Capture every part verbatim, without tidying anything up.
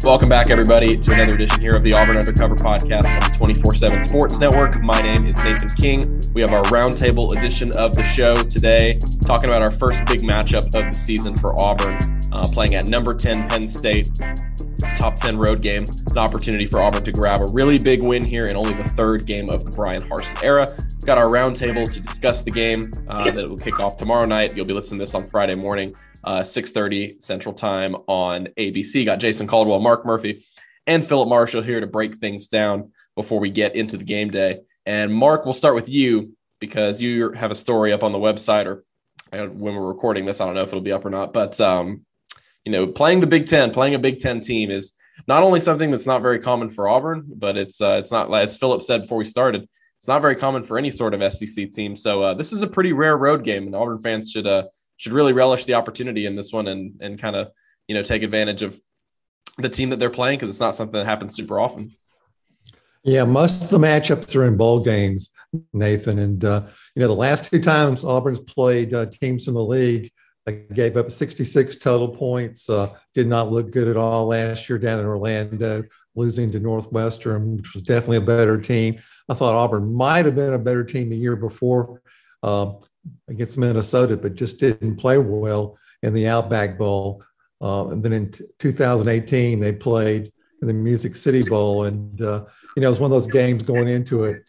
Welcome back, everybody, to another edition here of the Auburn Undercover Podcast on the twenty-four seven Sports Network. My name is Nathan King. We have our roundtable edition of the show today, talking about our first big matchup of the season for Auburn, uh, playing at number ten Penn State, top ten road game, an opportunity for Auburn to grab a really big win here in only the third game of the Brian Harsin era. We've got our roundtable to discuss the game uh, that will kick off tomorrow night. You'll be listening to this on Friday morning. Uh, six thirty Central Time on A B C. Got Jason Caldwell, Mark Murphy, and Philip Marshall here to break things down before we get into the game day. And Mark, we'll start with you because you have a story up on the website, or uh, when we're recording this, I don't know if it'll be up or not. But um, you know, playing the Big Ten, playing a Big Ten team is not only something that's not very common for Auburn, but it's uh, it's not, as Philip said before we started, it's not very common for any sort of S E C team. So uh, this is a pretty rare road game, and Auburn fans should. Uh, should really relish the opportunity in this one and and kind of, you know, take advantage of the team that they're playing, because it's not something that happens super often. Yeah, most of the matchups are in bowl games, Nathan. And, uh, you know, the last two times Auburn's played uh, teams in the league, they gave up sixty-six total points, uh, did not look good at all last year down in Orlando, losing to Northwestern, which was definitely a better team. I thought Auburn might have been a better team the year before, Uh, against Minnesota, but just didn't play well in the Outback Bowl. Uh, and then in t- two thousand eighteen, they played in the Music City Bowl. And, uh, you know, it was one of those games going into it.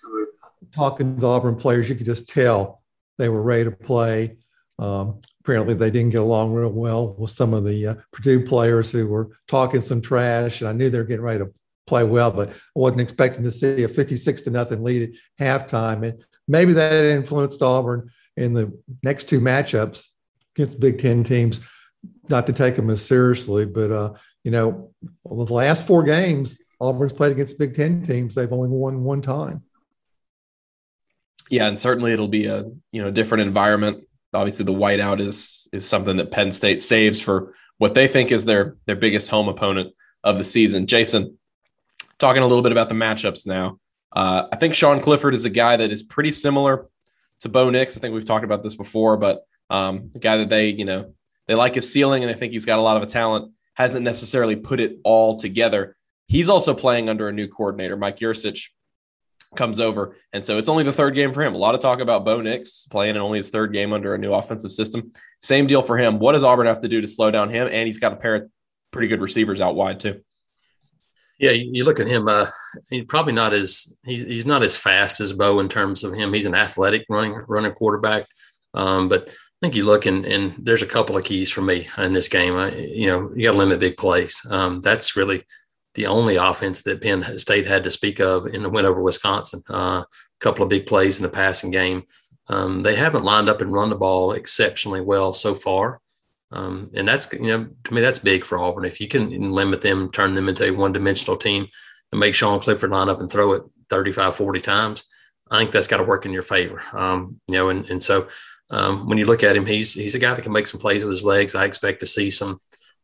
Talking to the Auburn players, you could just tell they were ready to play. Um, apparently, they didn't get along real well with some of the uh, Purdue players who were talking some trash. And I knew they were getting ready to play well, but I wasn't expecting to see a fifty-six to nothing lead at halftime. And maybe that influenced Auburn in the next two matchups against Big Ten teams, not to take them as seriously. But, uh, you know, the last four games Auburn's played against Big Ten teams, they've only won one time. Yeah, and certainly it'll be a, you know, different environment. Obviously the whiteout is is something that Penn State saves for what they think is their their biggest home opponent of the season. Jason, talking a little bit about the matchups now. Uh, I think Sean Clifford is a guy that is pretty similar to Bo Nix. I think we've talked about this before, but um, the guy that they, you know, they like his ceiling, and I think he's got a lot of a talent, hasn't necessarily put it all together. He's also playing under a new coordinator. Mike Yurcich comes over, and so it's only the third game for him. A lot of talk about Bo Nix playing in only his third game under a new offensive system. Same deal for him. What does Auburn have to do to slow down him? And he's got a pair of pretty good receivers out wide too. Yeah, you look at him. Uh, he's probably not as he's, he's not as fast as Bo in terms of him. He's an athletic running running quarterback, um, but I think you look and, and there's a couple of keys for me in this game. I, you know, you got to limit big plays. Um, that's really the only offense that Penn State had to speak of in the win over Wisconsin. A uh, couple of big plays in the passing game. Um, they haven't lined up and run the ball exceptionally well so far. Um, and that's, you know, to me, that's big for Auburn. If you can limit them, turn them into a one-dimensional team and make Sean Clifford line up and throw it thirty-five, forty times, I think that's got to work in your favor. Um, you know, and, and so um, when you look at him, he's he's a guy that can make some plays with his legs. I expect to see some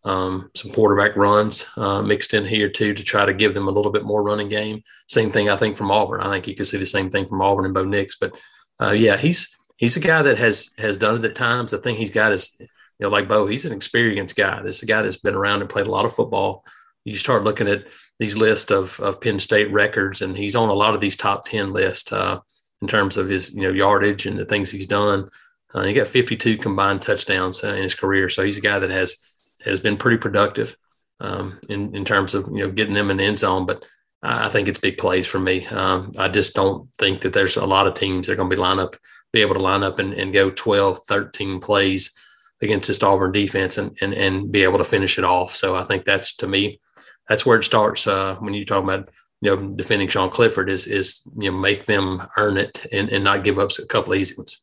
um, some quarterback runs uh, mixed in here, too, to try to give them a little bit more running game. Same thing, I think, from Auburn. I think you could see the same thing from Auburn and Bo Nix. But, uh, yeah, he's he's a guy that has has done it at times. The thing he's got is – you know, like Bo, he's an experienced guy. This is a guy that's been around and played a lot of football. You start looking at these lists of, of Penn State records, and he's on a lot of these top ten lists uh, in terms of his, you know, yardage and the things he's done. Uh, he got fifty-two combined touchdowns uh, in his career, so he's a guy that has has been pretty productive um, in in terms of, you know, getting them in the end zone. But I think it's big plays for me. Um, I just don't think that there's a lot of teams that are going to be line up, be able to line up and, and go twelve, thirteen plays against this Auburn defense and, and and be able to finish it off. So I think that's, to me, that's where it starts uh, when you talk about, you know, defending Sean Clifford is, is you know, make them earn it and, and not give up a couple of easy ones.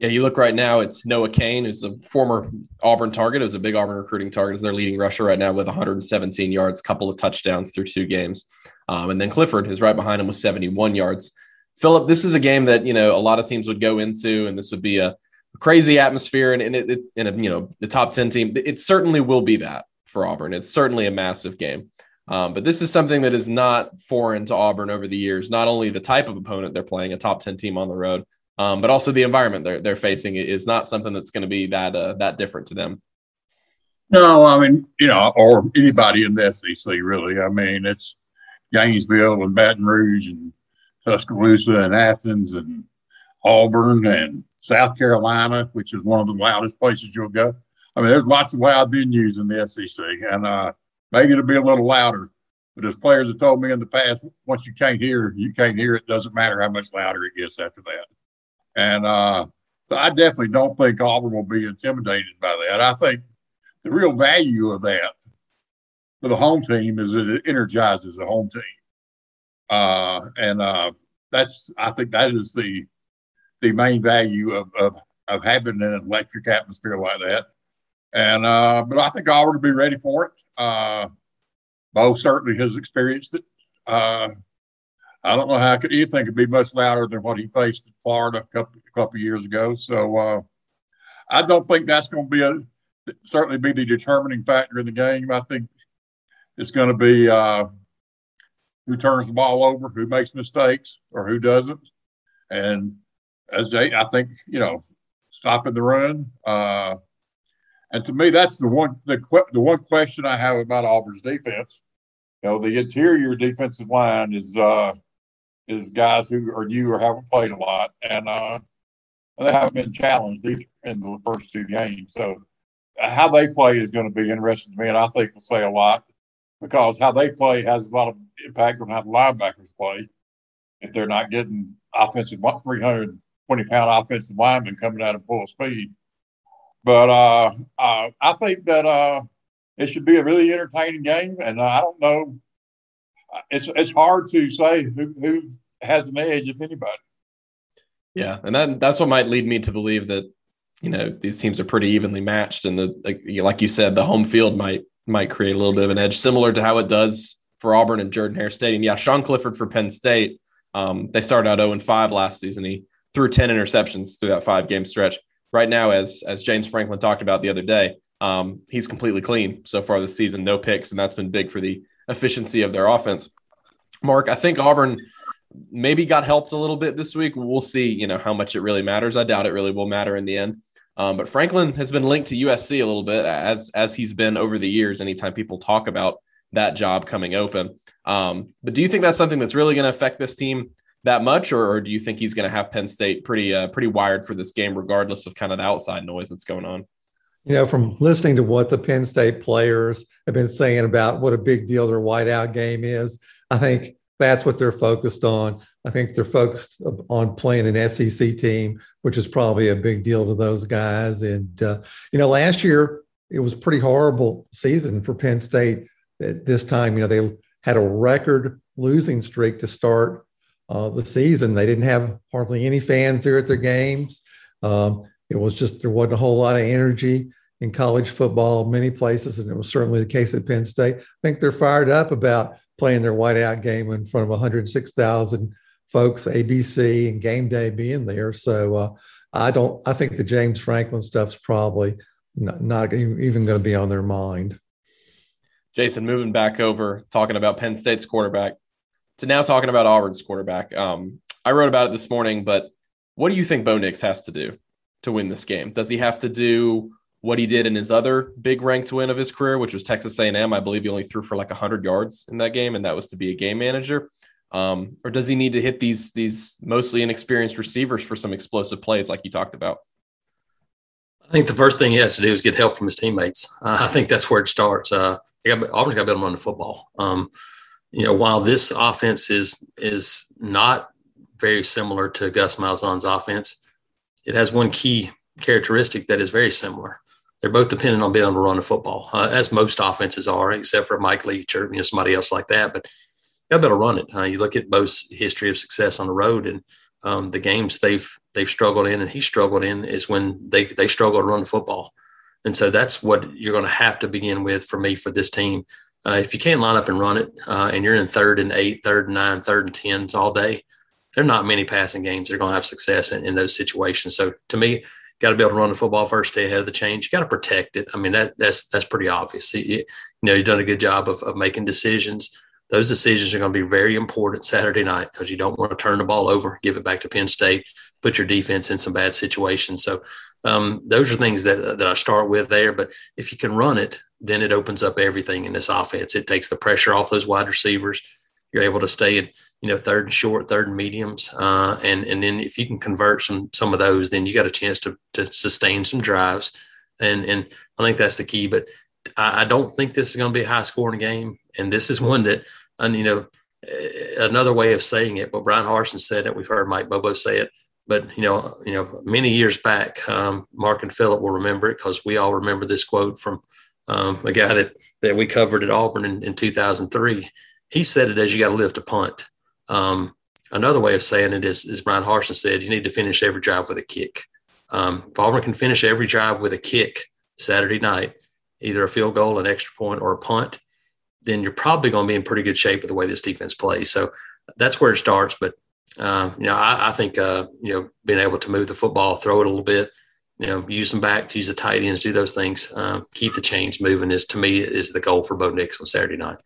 Yeah, you look right now, it's Noah Kane, who's a former Auburn target. It was a big Auburn recruiting target. He's their leading rusher right now with one hundred seventeen yards, a couple of touchdowns through two games. Um, and then Clifford is right behind him with seventy-one yards. Philip, this is a game that, you know, a lot of teams would go into, and this would be a crazy atmosphere, and, and it, and you know, the top ten team, it certainly will be that for Auburn. It's certainly a massive game. Um, but this is something that is not foreign to Auburn over the years, not only the type of opponent they're playing, a top ten team on the road, um, but also the environment they're, they're facing is not something that's going to be that uh, that different to them. No, I mean, you know, or anybody in the S E C, really. I mean, it's Gainesville and Baton Rouge and Tuscaloosa and Athens and Auburn and South Carolina, which is one of the loudest places you'll go. I mean, there's lots of loud venues in the S E C, and uh, maybe it'll be a little louder. But as players have told me in the past, once you can't hear, you can't hear. It doesn't matter how much louder it gets after that. And uh, so I definitely don't think Auburn will be intimidated by that. I think the real value of that for the home team is that it energizes the home team. Uh, and uh, that's, I think that is the the main value of, of, of having an electric atmosphere like that. And uh, but I think Auburn will be ready for it. Uh, Bo certainly has experienced it. Uh, I don't know how could, anything could be much louder than what he faced in Florida a couple, a couple of years ago. So uh, I don't think that's going to be a certainly be the determining factor in the game. I think it's going to be uh, who turns the ball over, who makes mistakes, or who doesn't. And as Jay, I think, you know, stopping the run. Uh, and to me, that's the one the the one question I have about Auburn's defense. You know, the interior defensive line is uh, is guys who are new or haven't played a lot, and uh, they haven't been challenged either in the first two games. So how they play is going to be interesting to me, and I think will say a lot because how they play has a lot of impact on how the linebackers play. If they're not getting offensive three hundred twenty pound offensive linemen coming out at full speed. But uh, uh, I think that uh, it should be a really entertaining game, and uh, I don't know. It's it's hard to say who, who has an edge, if anybody. Yeah, and that that's what might lead me to believe that, you know, these teams are pretty evenly matched, and the like, like you said, the home field might might create a little bit of an edge, similar to how it does for Auburn and Jordan-Hare Stadium. Yeah, Sean Clifford for Penn State. Um, they started out oh and five last season. He threw ten interceptions through that five-game stretch. Right now, as as James Franklin talked about the other day, um, he's completely clean so far this season, no picks, and that's been big for the efficiency of their offense. Mark, I think Auburn maybe got helped a little bit this week. We'll see, you know, how much it really matters. I doubt it really will matter in the end. Um, but Franklin has been linked to U S C a little bit, as as he's been over the years, anytime people talk about that job coming open. Um, but do you think that's something that's really going to affect this team that much, or, or do you think he's going to have Penn State pretty uh, pretty wired for this game, regardless of kind of the outside noise that's going on? You know, from listening to what the Penn State players have been saying about what a big deal their whiteout game is, I think that's what they're focused on. I think they're focused on playing an S E C team, which is probably a big deal to those guys. And, uh, you know, last year it was a pretty horrible season for Penn State. At this time, you know, they had a record losing streak to start uh, the season. They didn't have hardly any fans there at their games. Um, it was just there wasn't a whole lot of energy in college football many places, and it was certainly the case at Penn State. I think they're fired up about playing their whiteout game in front of one hundred six thousand folks, A B C, and game day being there. So uh, I don't. I think the James Franklin stuff's probably not, not even going to be on their mind. Jason, moving back over, talking about Penn State's quarterback to now talking about Auburn's quarterback. Um, I wrote about it this morning, but what do you think Bo Nix has to do to win this game? Does he have to do what he did in his other big ranked win of his career, which was Texas A and M? I believe he only threw for like one hundred yards in that game, and that was to be a game manager. Um, or does he need to hit these these mostly inexperienced receivers for some explosive plays like you talked about? I think the first thing he has to do is get help from his teammates. Uh, I think that's where it starts. Uh, Auburn's got to be able to run the football. Um, you know, while this offense is is not very similar to Gus Malzahn's offense, it has one key characteristic that is very similar. They're both dependent on being able to run the football, uh, as most offenses are, except for Mike Leach or you know somebody else like that. But they'll be able to run it. Uh, you look at Bo's history of success on the road and Um, the games they've they've struggled in and he struggled in is when they, they struggle to run the football. And so that's what you're going to have to begin with for me for this team. Uh, if you can't line up and run it uh, and you're in third and eight, third and nine, third and tens all day, there are not many passing games that are going to have success in, in those situations. So to me, got to be able to run the football first, stay ahead of the chains. You got to protect it. I mean, that that's that's pretty obvious. You, you know, you've done a good job of, of making decisions. Those decisions are going to be very important Saturday night because you don't want to turn the ball over, give it back to Penn State, put your defense in some bad situations. So um, those are things that that I start with there. But if you can run it, then it opens up everything in this offense. It takes the pressure off those wide receivers. You're able to stay in, you know, third and short, third and mediums. Uh, and and then if you can convert some some of those, then you got a chance to to sustain some drives. And and I think that's the key. But I, I don't think this is going to be a high-scoring game. And this is one that, and you know, another way of saying it, but Brian Harsin said it. We've heard Mike Bobo say it. But, you know, you know, many years back, um, Mark and Philip will remember it because we all remember this quote from um, a guy that, that we covered at Auburn in, in two thousand three. He said it as you got to live to punt. Um, another way of saying it is, is Brian Harsin said, you need to finish every drive with a kick. Um, if Auburn can finish every drive with a kick Saturday night, either a field goal, an extra point, or a punt, then you're probably going to be in pretty good shape with the way this defense plays. So that's where it starts. But, um, you know, I, I think, uh, you know, being able to move the football, throw it a little bit, you know, use them back, use the tight ends, do those things, um, keep the chains moving is, to me, is the goal for Bo Nix on Saturday night.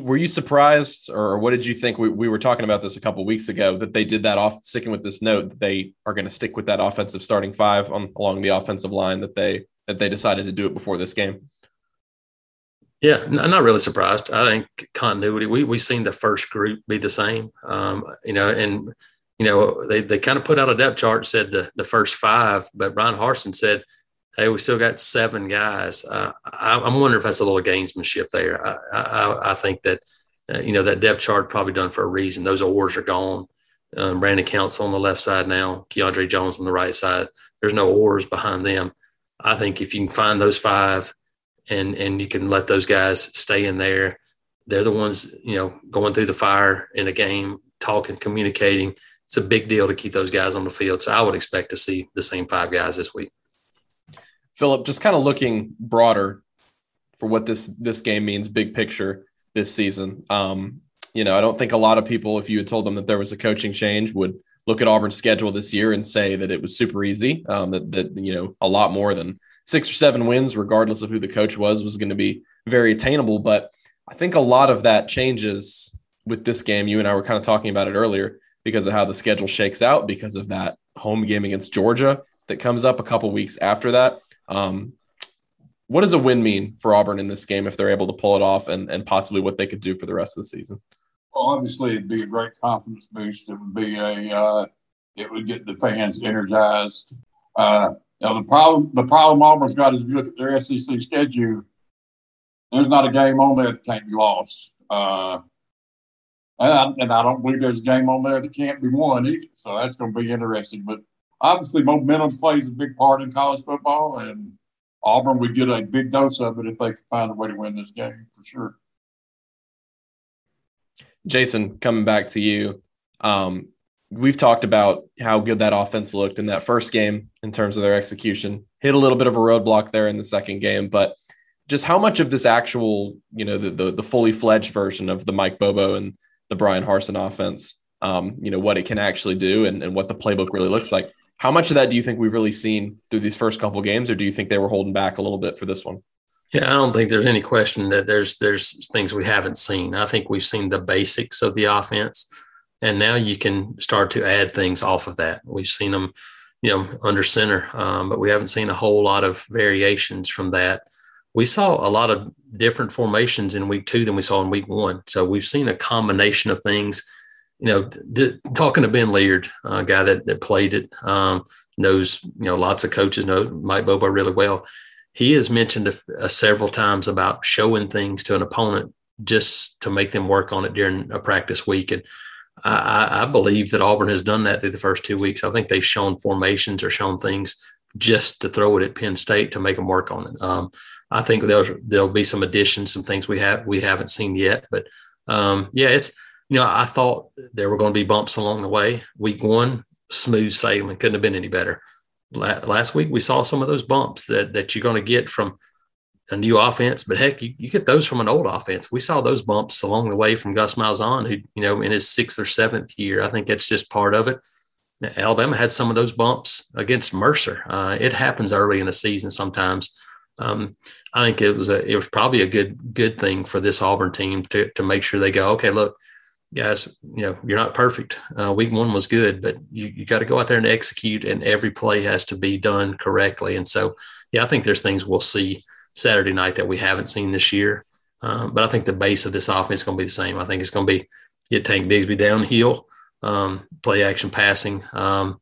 Were you surprised, or what did you think? We, we were talking about this a couple of weeks ago, that they did that off, sticking with this note, that they are going to stick with that offensive starting five on, along the offensive line, that they that they decided to do it before this game? Yeah, I'm not really surprised. I think continuity, we, we seen the first group be the same, um, you know, and, you know, they, they kind of put out a depth chart, said the, the first five, but Brian Harsin said, hey, we still got seven guys. Uh, I, I'm wondering if that's a little gamesmanship there. I, I, I think that, uh, you know, that depth chart probably done for a reason. Those oars are gone. Um, Brandon Council on the left side now, Keandre Jones on the right side. There's no oars behind them. I think if you can find those five and and you can let those guys stay in there, they're the ones, you know, going through the fire in a game, talking, communicating. It's a big deal to keep those guys on the field. So I would expect to see the same five guys this week. Philip, just kind of looking broader for what this this game means, big picture this season. Um, you know, I don't think a lot of people, if you had told them that there was a coaching change, would look at Auburn's schedule this year and say that it was super easy, um, that, that, you know, a lot more than six or seven wins, regardless of who the coach was, was going to be very attainable. But I think a lot of that changes with this game. You and I were kind of talking about it earlier because of how the schedule shakes out, because of that home game against Georgia that comes up a couple weeks after that. Um, what does a win mean for Auburn in this game if they're able to pull it off, and, and possibly what they could do for the rest of the season? Well, obviously it'd be a great confidence boost. It would be a, uh, it would get the fans energized. Uh, now the problem, the problem Auburn's got is if you look at their S E C schedule, there's not a game on there that can't be lost. Uh, and I, and I don't believe there's a game on there that can't be won either. So that's going to be interesting, but obviously, momentum plays a big part in college football, and Auburn would get a big dose of it if they could find a way to win this game, for sure. Jason, coming back to you, um, we've talked about how good that offense looked in that first game in terms of their execution. Hit a little bit of a roadblock there in the second game, but just how much of this actual, you know, the the, the fully fledged version of the Mike Bobo and the Brian Harsin offense, um, you know, what it can actually do and, and what the playbook really looks like. How much of that do you think we've really seen through these first couple of games, or do you think they were holding back a little bit for this one? Yeah, I don't think there's any question that there's there's things we haven't seen. I think we've seen the basics of the offense, and now you can start to add things off of that. We've seen them, you know, under center, um, but we haven't seen a whole lot of variations from that. We saw a lot of different formations in week two than we saw in week one. So we've seen a combination of things. You know, d- talking to Ben Leard, a uh, guy that, that played it, um, knows, you know, lots of coaches know Mike Bobo really well. He has mentioned a, a several times about showing things to an opponent just to make them work on it during a practice week. And I, I believe that Auburn has done that through the first two weeks. I think they've shown formations or shown things just to throw it at Penn State to make them work on it. Um, I think there'll, there'll be some additions, some things we have, we haven't seen yet, but um, yeah, it's, you know, I thought there were going to be bumps along the way. Week one, smooth sailing. Couldn't have been any better. Last week, we saw some of those bumps that, that you're going to get from a new offense. But, heck, you, you get those from an old offense. We saw those bumps along the way from Gus Malzahn, who, you know, in his sixth or seventh year. I think that's just part of it. Alabama had some of those bumps against Mercer. Uh, it happens early in the season sometimes. Um, I think it was a, it was probably a good good thing for this Auburn team to to make sure they go, okay, look, guys, you know, you're not perfect. Uh, week one was good, but you, you got to go out there and execute, and every play has to be done correctly. And so, yeah, I think there's things we'll see Saturday night that we haven't seen this year. Um, but I think the base of this offense is going to be the same. I think it's going to be get Tank Bigsby downhill, um, play action passing. Um,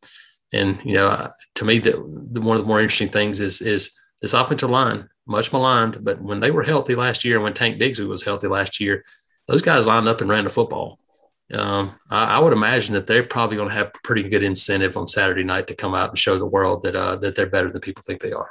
and, you know, to me, that one of the more interesting things is is this offensive line, much maligned, but when they were healthy last year, when Tank Bigsby was healthy last year, those guys lined up and ran the football. Um, I, I would imagine that they're probably going to have pretty good incentive on Saturday night to come out and show the world that uh, that they're better than people think they are.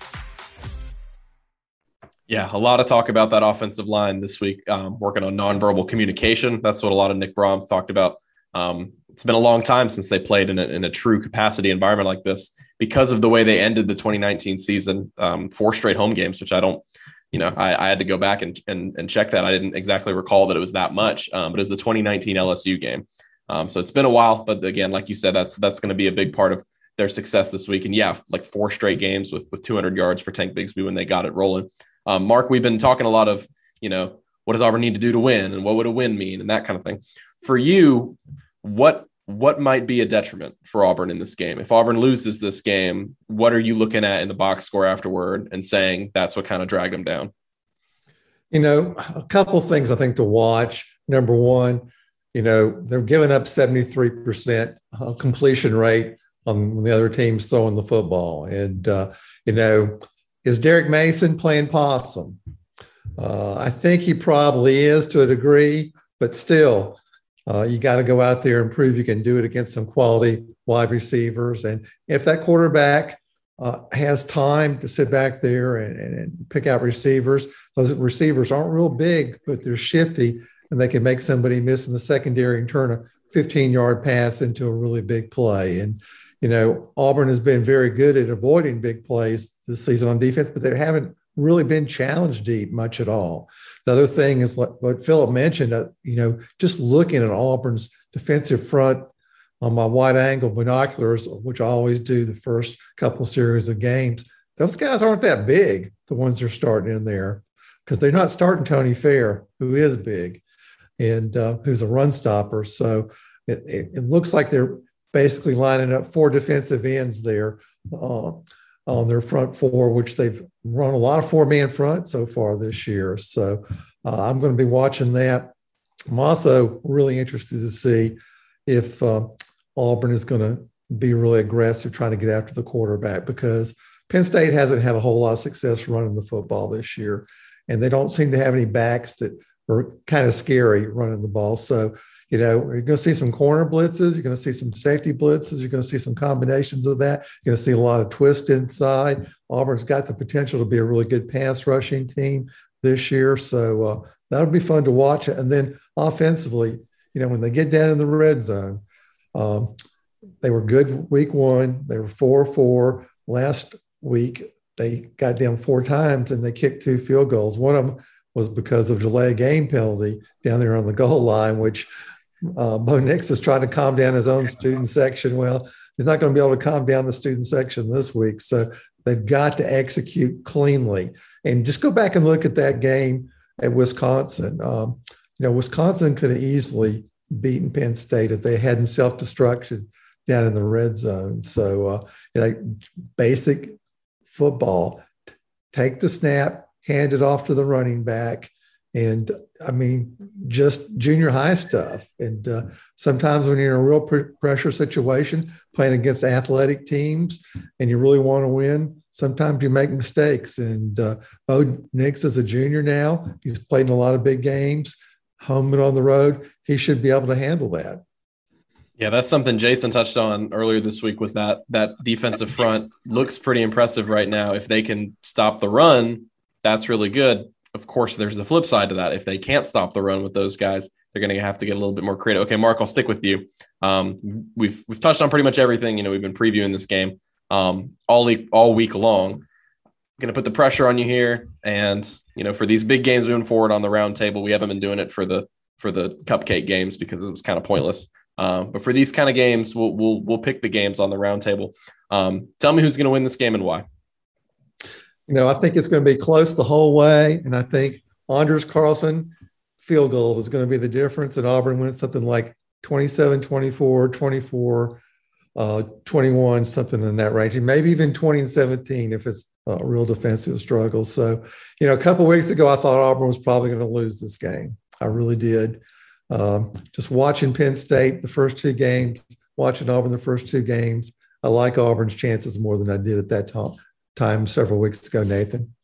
Yeah, a lot of talk about that offensive line this week, um, working on nonverbal communication. That's what a lot of Nick Brahms talked about. Um, it's been a long time since they played in a, in a true capacity environment like this because of the way they ended the twenty nineteen season, um, four straight home games, which I don't, you know, I, I had to go back and, and and check that. I didn't exactly recall that it was that much, um, but it was the twenty nineteen L S U game. Um, so it's been a while, but again, like you said, that's that's going to be a big part of their success this week. And yeah, like four straight games with with two hundred yards for Tank Bigsby when they got it rolling. Um, Mark, we've been talking a lot of, you know, what does Auburn need to do to win and what would a win mean and that kind of thing. For you, what what might be a detriment for Auburn in this game? If Auburn loses this game, what are you looking at in the box score afterward and saying that's what kind of dragged them down? You know, a couple things I think to watch. Number one, you know, they're giving up seventy-three percent completion rate on the other teams throwing the football. And, uh, you know, is Derek Mason playing possum? Uh, I think he probably is to a degree, but still, uh, you got to go out there and prove you can do it against some quality wide receivers. And if that quarterback uh, has time to sit back there and, and, and pick out receivers, those receivers aren't real big, but they're shifty, and they can make somebody miss in the secondary and turn a fifteen-yard pass into a really big play. And you know, Auburn has been very good at avoiding big plays this season on defense, but they haven't really been challenged deep much at all. The other thing is what, what Philip mentioned, uh, you know, just looking at Auburn's defensive front on my wide angle binoculars, which I always do the first couple series of games, those guys aren't that big, the ones they're starting in there, because they're not starting Tony Fair, who is big and uh, who's a run stopper. So it, it, it looks like they're basically lining up four defensive ends there uh, on their front four, which they've run a lot of four-man front so far this year. So uh, I'm going to be watching that. I'm also really interested to see if uh, Auburn is going to be really aggressive trying to get after the quarterback, because Penn State hasn't had a whole lot of success running the football this year, and they don't seem to have any backs that are kind of scary running the ball. So you know, you're going to see some corner blitzes. You're going to see some safety blitzes. You're going to see some combinations of that. You're going to see a lot of twist inside. Auburn's got the potential to be a really good pass rushing team this year. So uh, that'll be fun to watch. And then offensively, you know, when they get down in the red zone, um, they were good week one. They were four four. Last week, they got down four times and they kicked two field goals. One of them was because of delay of game penalty down there on the goal line, which – Uh, Bo Nix is trying to calm down his own student section. Well, he's not going to be able to calm down the student section this week. So they've got to execute cleanly. And just go back and look at that game at Wisconsin. Um, you know, Wisconsin could have easily beaten Penn State if they hadn't self-destructed down in the red zone. So uh, like basic football, take the snap, hand it off to the running back. And I mean, just junior high stuff. And uh, sometimes when you're in a real pr- pressure situation, playing against athletic teams and you really want to win, sometimes you make mistakes. And uh, Bo Nix is a junior now. He's played in a lot of big games, home and on the road. He should be able to handle that. Yeah, that's something Jason touched on earlier this week, was that that defensive front looks pretty impressive right now. If they can stop the run, that's really good. Of course, there's the flip side to that. If they can't stop the run with those guys, they're going to have to get a little bit more creative. Okay, Mark, I'll stick with you. Um, we've we've touched on pretty much everything. You know, we've been previewing this game um, all week, all week long. Going to put the pressure on you here, and you know, for these big games moving forward on the round table, we haven't been doing it for the for the cupcake games because it was kind of pointless. Um, but for these kind of games, we'll we'll we'll pick the games on the round table. Um, tell me who's going to win this game and why. You know, I think it's going to be close the whole way, and I think Anders Carlson field goal is going to be the difference, and Auburn wins something like twenty-seven twenty-four, twenty-four twenty-one, something in that range, and maybe even twenty and seventeen if it's a real defensive struggle. So, you know, a couple of weeks ago, I thought Auburn was probably going to lose this game. I really did. Um, just watching Penn State the first two games, watching Auburn the first two games, I like Auburn's chances more than I did at that time. time several weeks ago, Nathan.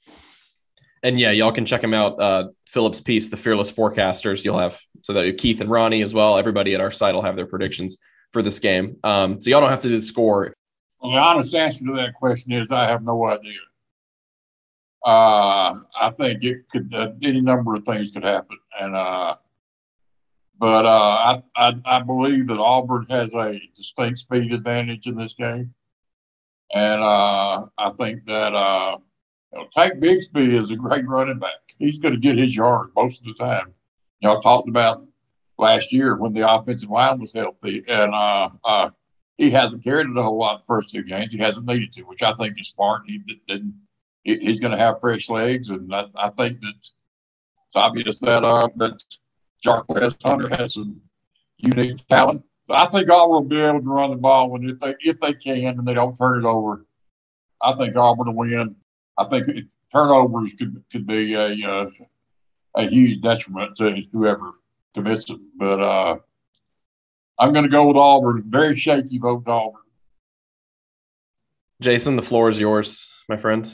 And yeah, y'all can check them out. Uh, Philip's piece, The Fearless Forecasters. You'll have, so that Keith and Ronnie as well. Everybody at our site will have their predictions for this game. Um, so y'all don't have to do the score. Well, the honest answer to that question is I have no idea. Uh, I think it could, uh, any number of things could happen. And, uh, but uh, I, I, I believe that Auburn has a distinct speed advantage in this game. And uh, I think that uh, you know, Tank Bigsby is a great running back. He's going to get his yards most of the time. You know, I talked about last year when the offensive line was healthy, and uh, uh, he hasn't carried it a whole lot the first two games. He hasn't needed to, which I think is smart. He didn't. He's going to have fresh legs, and I, I think that it's obvious that uh, that Jarquez Hunter has some unique talent. I think Auburn will be able to run the ball when if they if they can and they don't turn it over. I think Auburn will win. I think turnovers could could be a uh, a huge detriment to whoever commits them. But uh, I'm going to go with Auburn. Very shaky vote to Auburn. Jason, the floor is yours, my friend.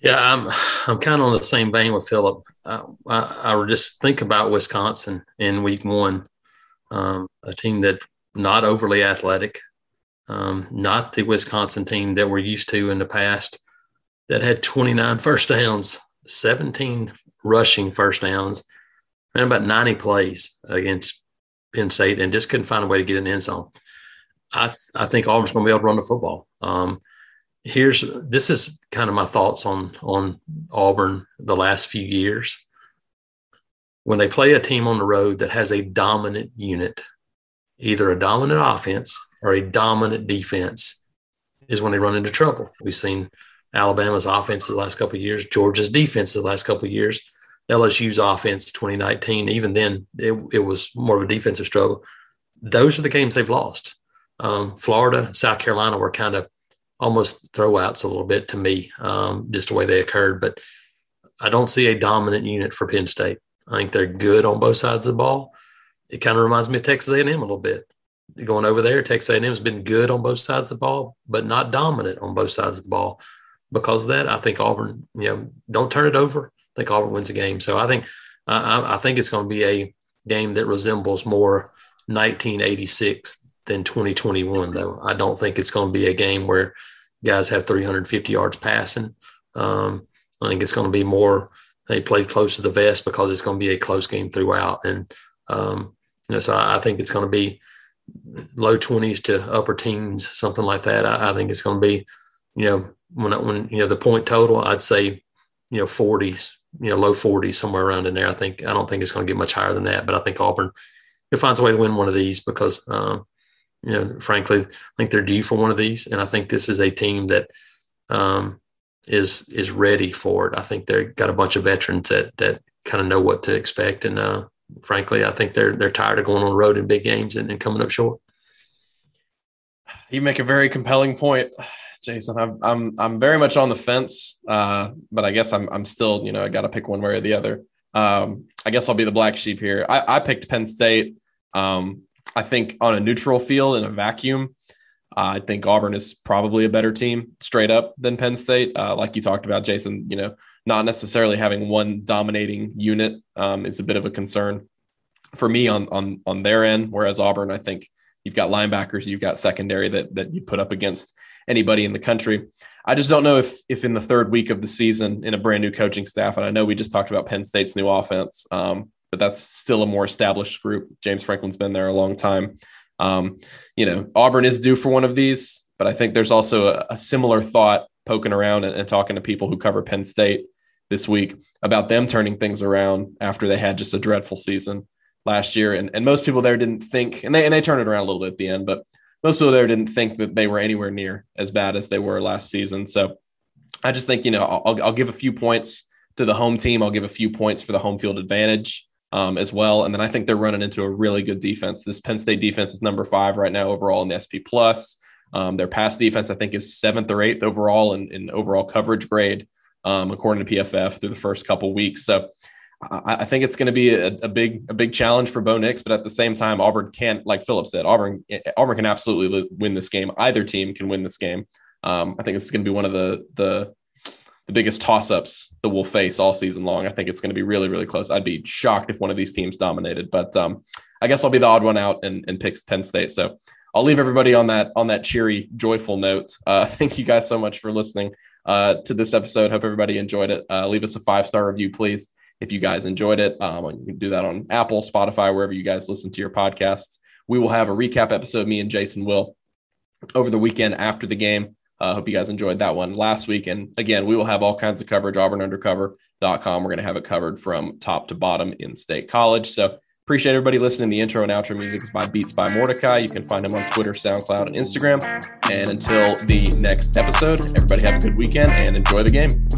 Yeah, I'm I'm kind of on the same vein with Philip. I, I, I just think about Wisconsin in week one, um, a team that. Not overly athletic, um, not the Wisconsin team that we're used to in the past that had twenty-nine first downs, seventeen rushing first downs, and about ninety plays against Penn State and just couldn't find a way to get an end zone. I th- I think Auburn's going to be able to run the football. Um, here's this is kind of my thoughts on, on Auburn the last few years. When they play a team on the road that has a dominant unit, either a dominant offense or a dominant defense is when they run into trouble. We've seen Alabama's offense the last couple of years, Georgia's defense the last couple of years, L S U's offense twenty nineteen. Even then, it, it was more of a defensive struggle. Those are the games they've lost. Um, Florida, South Carolina were kind of almost throwouts a little bit to me, um, just the way they occurred. But I don't see a dominant unit for Penn State. I think they're good on both sides of the ball. It kind of reminds me of Texas A and M a little bit. Going over there, Texas A and M has been good on both sides of the ball, but not dominant on both sides of the ball. Because of that, I think Auburn, you know, don't turn it over. I think Auburn wins the game. So I think I, I think it's going to be a game that resembles more nineteen eighty-six than twenty twenty-one, though. I don't think it's going to be a game where guys have three hundred fifty yards passing. Um, I think it's going to be more they play close to the vest because it's going to be a close game throughout. And um, you know, so I think it's going to be low twenties to upper teens, something like that. I, I think it's going to be, you know, when when you know the point total, I'd say, you know, forties, you know, low forties, somewhere around in there. I think I don't think it's going to get much higher than that. But I think Auburn, it finds a way to win one of these because, um, you know, frankly, I think they're due for one of these, and I think this is a team that um, is is ready for it. I think they've got a bunch of veterans that that kind of know what to expect, and. Uh, Frankly, I think they're they're tired of going on the road in big games and, and coming up short. You make a very compelling point, Jason. I'm I'm I'm very much on the fence, uh, but I guess I'm I'm still, you know, I got to pick one way or the other. Um, I guess I'll be the black sheep here. I, I picked Penn State. Um, I think on a neutral field in a vacuum, uh, I think Auburn is probably a better team straight up than Penn State. Uh, like you talked about, Jason, you know, not necessarily having one dominating unit um, is a bit of a concern for me on on on their end. Whereas Auburn, I think, you've got linebackers, you've got secondary that that you put up against anybody in the country. I just don't know if if in the third week of the season in a brand new coaching staff, and I know we just talked about Penn State's new offense, um, but that's still a more established group. James Franklin's been there a long time. Um, you know, Auburn is due for one of these, but I think there's also a, a similar thought poking around and, and talking to people who cover Penn State this week about them turning things around after they had just a dreadful season last year. And, and most people there didn't think, and they, and they turned it around a little bit at the end, but most people there didn't think that they were anywhere near as bad as they were last season. So I just think, you know, I'll, I'll give a few points to the home team. I'll give a few points for the home field advantage um, as well. And then I think they're running into a really good defense. This Penn State defense is number five right now overall in the S P plus. Um, their pass defense, I think, is seventh or eighth overall in, in overall coverage grade, um, according to P F F through the first couple weeks. So I think it's going to be a, a big, a big challenge for Bo Nix, but at the same time, Auburn can, like Philip said, Auburn, Auburn can absolutely win this game. Either team can win this game. Um, I think it's going to be one of the, the, the biggest toss-ups that we'll face all season long. I think it's going to be really, really close. I'd be shocked if one of these teams dominated, but um, I guess I'll be the odd one out and, and pick Penn State. So I'll leave everybody on that, on that cheery, joyful note. Uh, thank you guys so much for listening uh, to this episode. Hope everybody enjoyed it. Uh, leave us a five-star review, please, if you guys enjoyed it. Um, you can do that on Apple, Spotify, wherever you guys listen to your podcasts. We will have a recap episode, me and Jason will, over the weekend after the game. Uh, hope you guys enjoyed that one last week. And again, we will have all kinds of coverage, auburn undercover dot com. We're going to have it covered from top to bottom in State College. So appreciate everybody listening. The intro and outro music is by Beats by Mordecai. You can find him on Twitter, SoundCloud, and Instagram. And until the next episode, everybody have a good weekend and enjoy the game.